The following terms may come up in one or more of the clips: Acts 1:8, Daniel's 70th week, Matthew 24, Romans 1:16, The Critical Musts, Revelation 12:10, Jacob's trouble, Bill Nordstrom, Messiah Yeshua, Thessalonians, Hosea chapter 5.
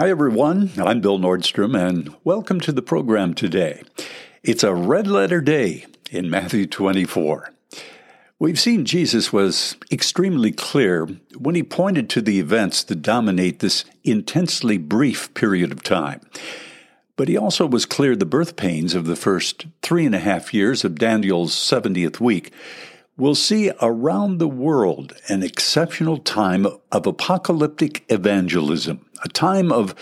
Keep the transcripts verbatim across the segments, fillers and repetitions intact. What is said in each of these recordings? Hi everyone, I'm Bill Nordstrom, and welcome to the program today. It's a red-letter day in Matthew twenty-four. We've seen Jesus was extremely clear when he pointed to the events that dominate this intensely brief period of time. But he also was clear the birth pains of the first three and a half years of Daniel's seventieth week will see around the world an exceptional time of apocalyptic evangelism, a time of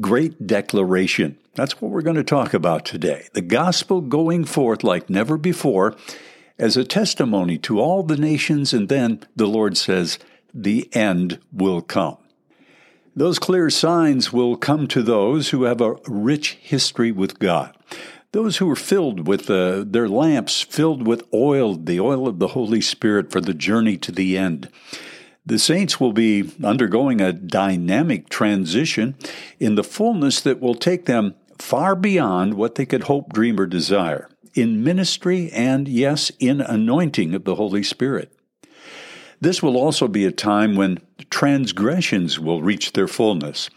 great declaration. That's what we're going to talk about today. The gospel going forth like never before as a testimony to all the nations, and then the Lord says, the end will come. Those clear signs will come to those who have a rich history with God, those who are filled with uh, their lamps, filled with oil, the oil of the Holy Spirit for the journey to the end. The saints will be undergoing a dynamic transition in the fullness that will take them far beyond what they could hope, dream, or desire, in ministry and, yes, in anointing of the Holy Spirit. This will also be a time when transgressions will reach their fullness.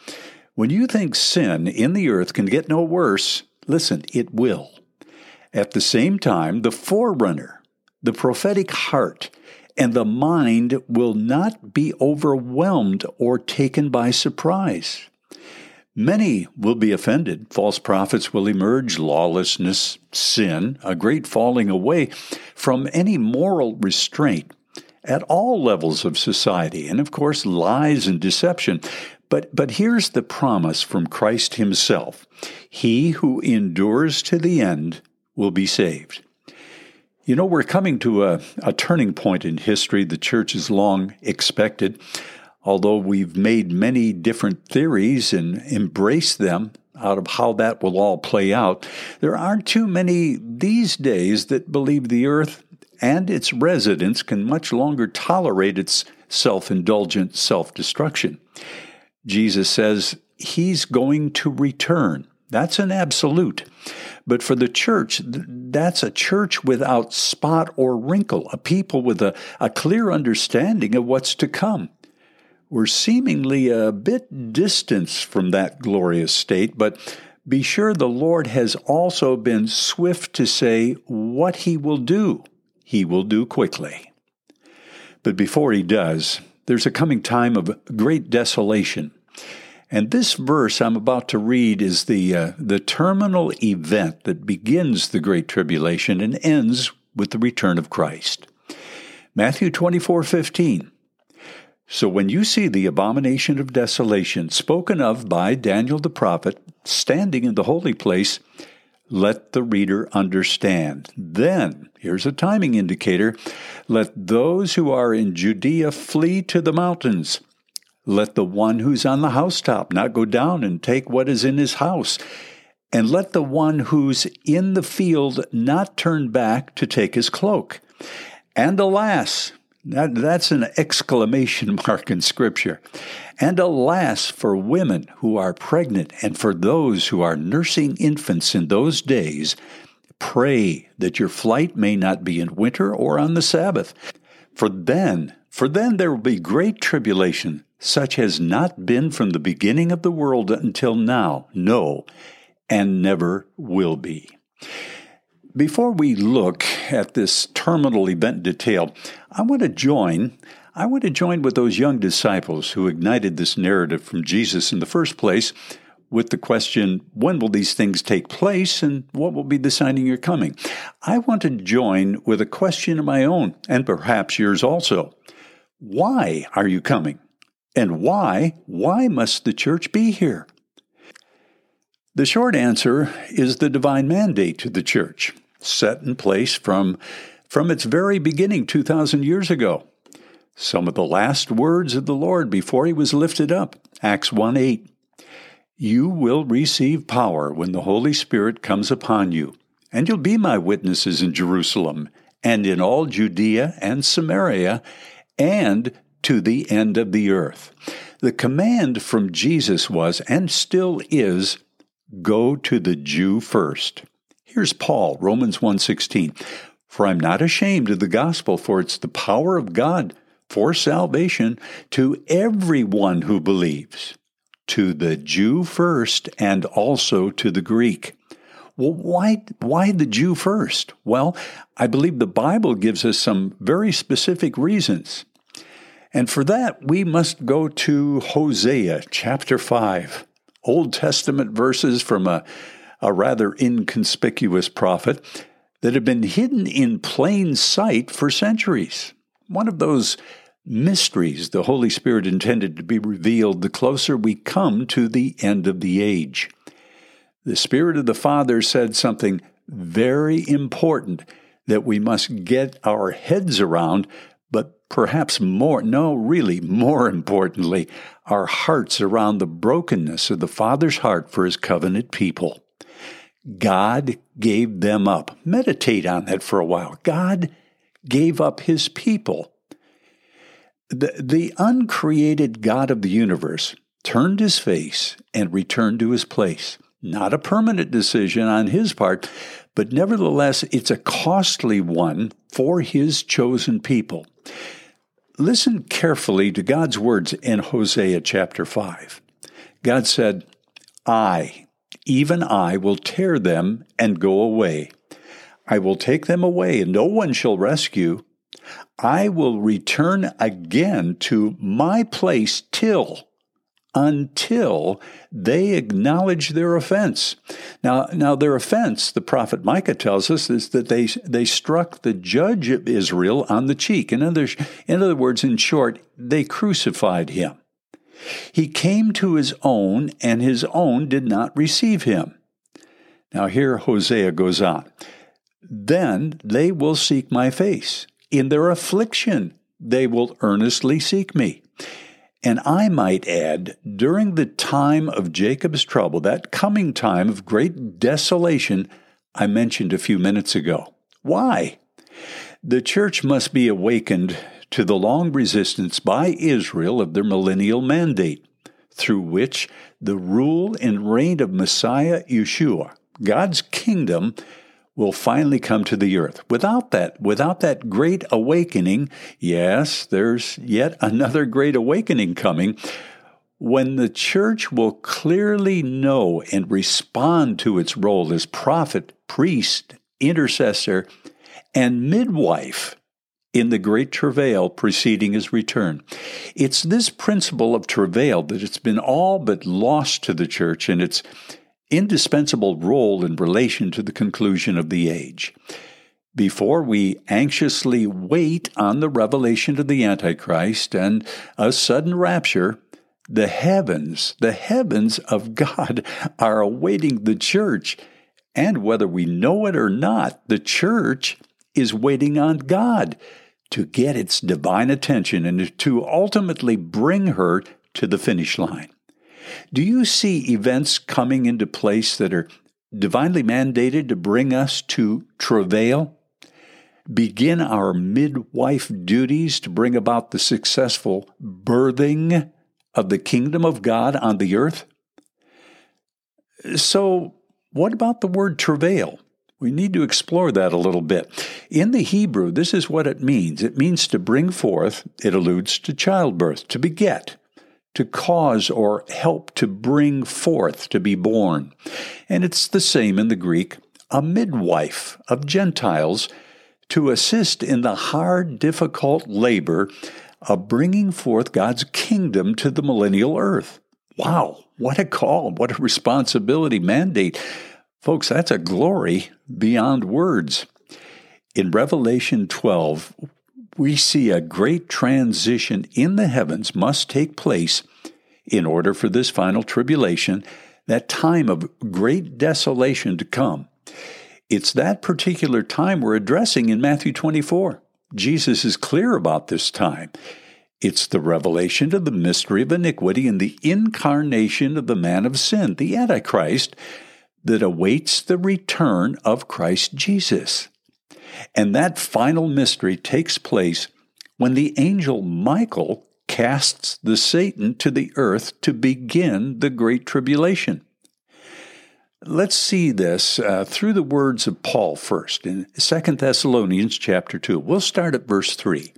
When you think sin in the earth can get no worse, listen, it will. At the same time, the forerunner, the prophetic heart, and the mind will not be overwhelmed or taken by surprise. Many will be offended. False prophets will emerge, lawlessness, sin, a great falling away from any moral restraint at all levels of society, and of course, lies and deception. But but here's the promise from Christ himself. He who endures to the end will be saved. You know, we're coming to a, a turning point in history the church has long expected. Although we've made many different theories and embraced them out of how that will all play out, there aren't too many these days that believe the earth and its residents can much longer tolerate its self-indulgent self-destruction. Jesus says he's going to return. That's an absolute. But for the church, that's a church without spot or wrinkle, a people with a, a clear understanding of what's to come. We're seemingly a bit distant from that glorious state, but be sure the Lord has also been swift to say what he will do. He will do quickly. But before he does, there's a coming time of great desolation. And this verse I'm about to read is the uh, the terminal event that begins the Great Tribulation and ends with the return of Christ. Matthew twenty-four fifteen. So when you see the abomination of desolation spoken of by Daniel the prophet standing in the holy place, let the reader understand. Then, here's a timing indicator, let those who are in Judea flee to the mountains. Let the one who's on the housetop not go down and take what is in his house. And let the one who's in the field not turn back to take his cloak. And alas, that, that's an exclamation mark in Scripture. And alas for women who are pregnant and for those who are nursing infants in those days, pray that your flight may not be in winter or on the Sabbath. For then, for then there will be great tribulation, such as not been from the beginning of the world until now, no, and never will be. Before we look at this terminal event in detail, I want to join I want to join with those young disciples who ignited this narrative from Jesus in the first place with the question, when will these things take place and what will be the sign of your coming? I want to join with a question of my own, and perhaps yours also. Why are you coming? And why, why must the church be here? The short answer is the divine mandate to the church, set in place from, from its very beginning two thousand years ago. Some of the last words of the Lord before he was lifted up, Acts one eight. You will receive power when the Holy Spirit comes upon you, and you'll be my witnesses in Jerusalem, and in all Judea and Samaria, and to the end of the earth. The command from Jesus was, and still is, go to the Jew first. Here's Paul, Romans one sixteen. For I'm not ashamed of the gospel, for it's the power of God for salvation to everyone who believes, to the Jew first and also to the Greek. Well, why, why the Jew first? Well, I believe the Bible gives us some very specific reasons. And for that, we must go to Hosea chapter five, Old Testament verses from a, a rather inconspicuous prophet that have been hidden in plain sight for centuries. One of those mysteries the Holy Spirit intended to be revealed the closer we come to the end of the age. The Spirit of the Father said something very important that we must get our heads around, but perhaps more, no, really more importantly, our hearts around the brokenness of the Father's heart for His covenant people. God gave them up. Meditate on that for a while. God gave up His people. The, the uncreated God of the universe turned His face and returned to His place. Not a permanent decision on His part, but nevertheless, it's a costly one for His chosen people. Listen carefully to God's words in Hosea chapter five. God said, I, even I, will tear them and go away. I will take them away, and no one shall rescue. I will return again to my place till, until they acknowledge their offense. Now, now their offense, the prophet Micah tells us, is that they they struck the judge of Israel on the cheek. In other, in other words, in short, they crucified him. He came to his own, and his own did not receive him. Now here Hosea goes on. Then they will seek my face. In their affliction, they will earnestly seek me. And I might add, during the time of Jacob's trouble, that coming time of great desolation I mentioned a few minutes ago. Why? The church must be awakened to the long resistance by Israel of their millennial mandate, through which the rule and reign of Messiah Yeshua, God's kingdom, will finally come to the earth. Without that, without that great awakening, yes, there's yet another great awakening coming, when the church will clearly know and respond to its role as prophet, priest, intercessor, and midwife in the great travail preceding His return. It's this principle of travail that it's been all but lost to the church and its indispensable role in relation to the conclusion of the age. Before we anxiously wait on the revelation of the Antichrist and a sudden rapture, the heavens, the heavens of God are awaiting the church. And whether we know it or not, the church is waiting on God to get its divine attention and to ultimately bring her to the finish line. Do you see events coming into place that are divinely mandated to bring us to travail? Begin our midwife duties to bring about the successful birthing of the kingdom of God on the earth? So, what about the word travail? We need to explore that a little bit. In the Hebrew, this is what it means. It means to bring forth. It alludes to childbirth, to beget, to cause or help to bring forth, to be born. And it's the same in the Greek, a midwife of Gentiles to assist in the hard, difficult labor of bringing forth God's kingdom to the millennial earth. Wow, what a call, what a responsibility, mandate. Folks, that's a glory beyond words. In Revelation twelve, we see a great transition in the heavens must take place in order for this final tribulation, that time of great desolation to come. It's that particular time we're addressing in Matthew twenty-four. Jesus is clear about this time. It's the revelation of the mystery of iniquity and the incarnation of the man of sin, the Antichrist, that awaits the return of Christ Jesus. And that final mystery takes place when the angel Michael casts the Satan to the earth to begin the Great Tribulation. Let's see this uh, through the words of Paul first in Second Thessalonians chapter two. We'll start at verse three.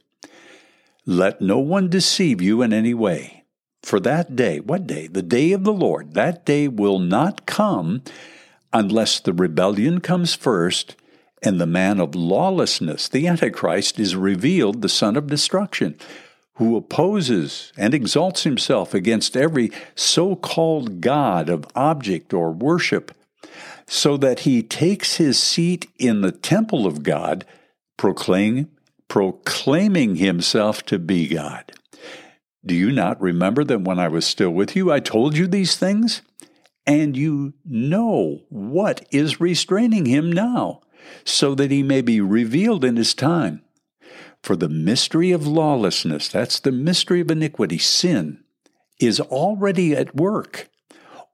Let no one deceive you in any way, For that day, what day? The day of the Lord. That day will not come unless the rebellion comes first and the man of lawlessness, the Antichrist, is revealed, the son of destruction, who opposes and exalts himself against every so-called God of object or worship, so that he takes his seat in the temple of God, proclaiming, proclaiming himself to be God. Do you not remember that when I was still with you, I told you these things? And you know what is restraining him now, so that he may be revealed in his time. For the mystery of lawlessness, that's the mystery of iniquity, sin, is already at work.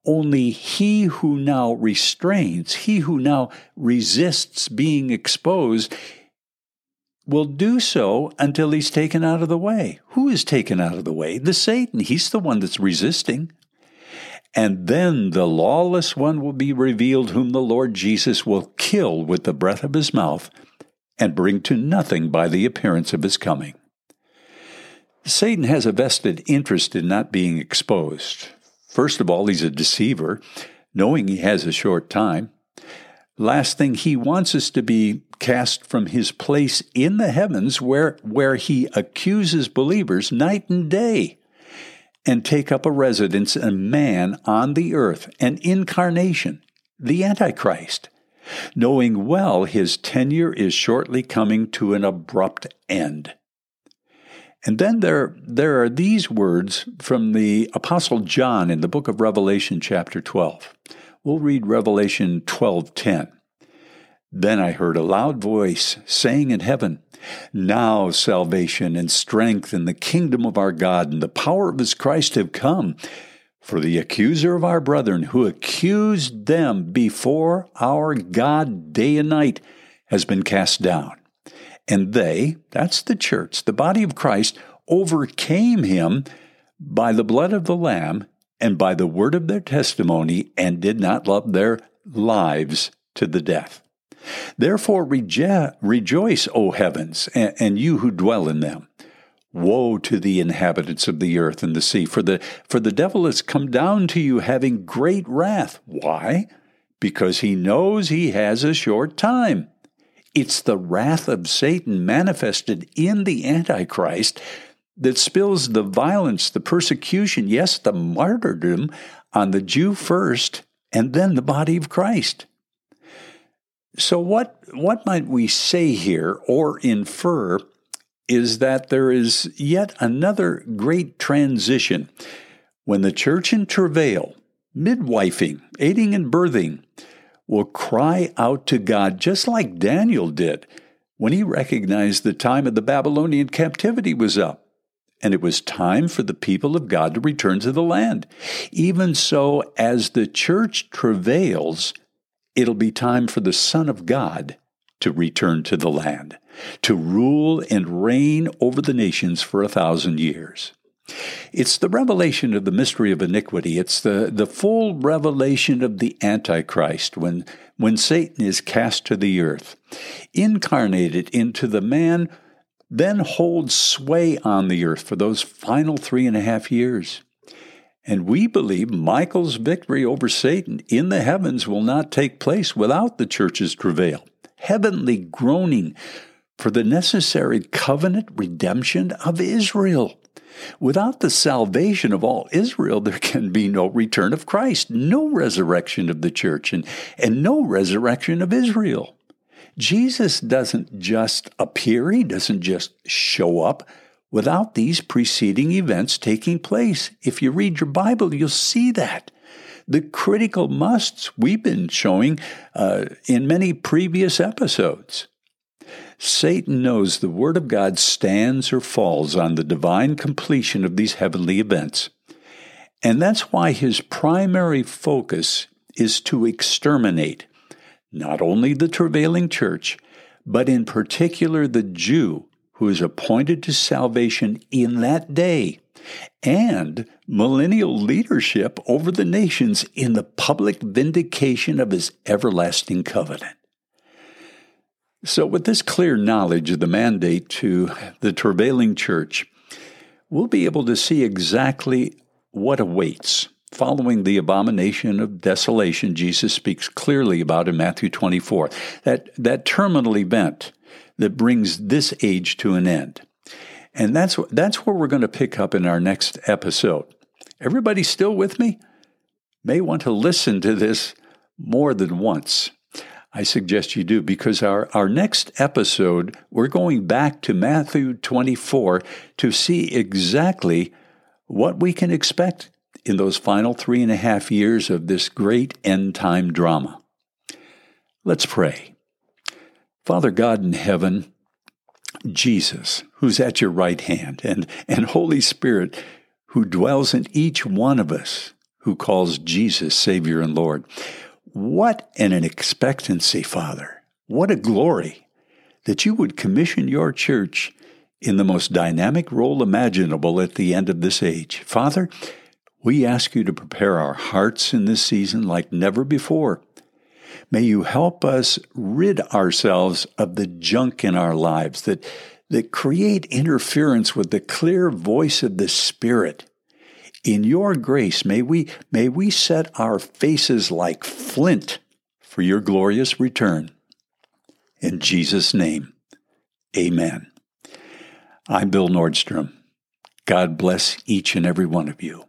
Only he who now restrains, he who now resists being exposed, will do so until he's taken out of the way. Who is taken out of the way? The Satan. He's the one that's resisting. And then the lawless one will be revealed, whom the Lord Jesus will kill with the breath of his mouth and bring to nothing by the appearance of his coming. Satan has a vested interest in not being exposed. First of all, he's a deceiver, knowing he has a short time. Last thing, he wants us to be cast from his place in the heavens where, where he accuses believers night and day, and take up a residence, a man on the earth, an incarnation, the Antichrist, knowing well his tenure is shortly coming to an abrupt end. And then there, there are these words from the Apostle John in the book of Revelation chapter twelve. We'll read Revelation twelve ten. Then I heard a loud voice saying in heaven, "Now salvation and strength and the kingdom of our God and the power of his Christ have come. For the accuser of our brethren, who accused them before our God day and night, has been cast down. And they," that's the church, the body of Christ, "overcame him by the blood of the Lamb and by the word of their testimony, and did not love their lives to the death. Therefore reje- rejoice, O heavens, and, and you who dwell in them. Woe to the inhabitants of the earth and the sea, for the for the devil has come down to you having great wrath." Why? Because he knows he has a short time. It's the wrath of Satan manifested in the Antichrist that spills the violence, the persecution, yes, the martyrdom on the Jew first and then the body of Christ. So what what might we say here or infer is that there is yet another great transition when the church in travail, midwifing, aiding and birthing, will cry out to God just like Daniel did when he recognized the time of the Babylonian captivity was up and it was time for the people of God to return to the land. Even so, as the church travails, it'll be time for the Son of God to return to the land, to rule and reign over the nations for a thousand years. It's the revelation of the mystery of iniquity. It's the, the full revelation of the Antichrist when, when Satan is cast to the earth, incarnated into the man, then holds sway on the earth for those final three and a half years. And we believe Michael's victory over Satan in the heavens will not take place without the church's travail, heavenly groaning for the necessary covenant redemption of Israel. Without the salvation of all Israel, there can be no return of Christ, no resurrection of the church, and, and no resurrection of Israel. Jesus doesn't just appear, he doesn't just show up without these preceding events taking place. If you read your Bible, you'll see that. The critical musts we've been showing uh, in many previous episodes. Satan knows the Word of God stands or falls on the divine completion of these heavenly events. And that's why his primary focus is to exterminate not only the travailing church, but in particular the Jew who is appointed to salvation in that day, and millennial leadership over the nations in the public vindication of his everlasting covenant. So with this clear knowledge of the mandate to the travailing church, we'll be able to see exactly what awaits? Following the abomination of desolation, Jesus speaks clearly about in Matthew twenty-four. That, that terminal event that brings this age to an end. And that's, that's where we're going to pick up in our next episode. Everybody still with me? May want to listen to this more than once. I suggest you do, because our, our next episode, we're going back to Matthew twenty-four to see exactly what we can expect in those final three and a half years of this great end-time drama. Let's pray. Father God in heaven, Jesus, who's at your right hand, and, and Holy Spirit, who dwells in each one of us, who calls Jesus Savior and Lord. What an expectancy, Father. What a glory that you would commission your church in the most dynamic role imaginable at the end of this age. Father, we ask you to prepare our hearts in this season like never before. May you help us rid ourselves of the junk in our lives that, that create interference with the clear voice of the Spirit. In your grace, may we may we set our faces like flint for your glorious return. In Jesus' name, amen. I'm Bill Nordstrom. God bless each and every one of you.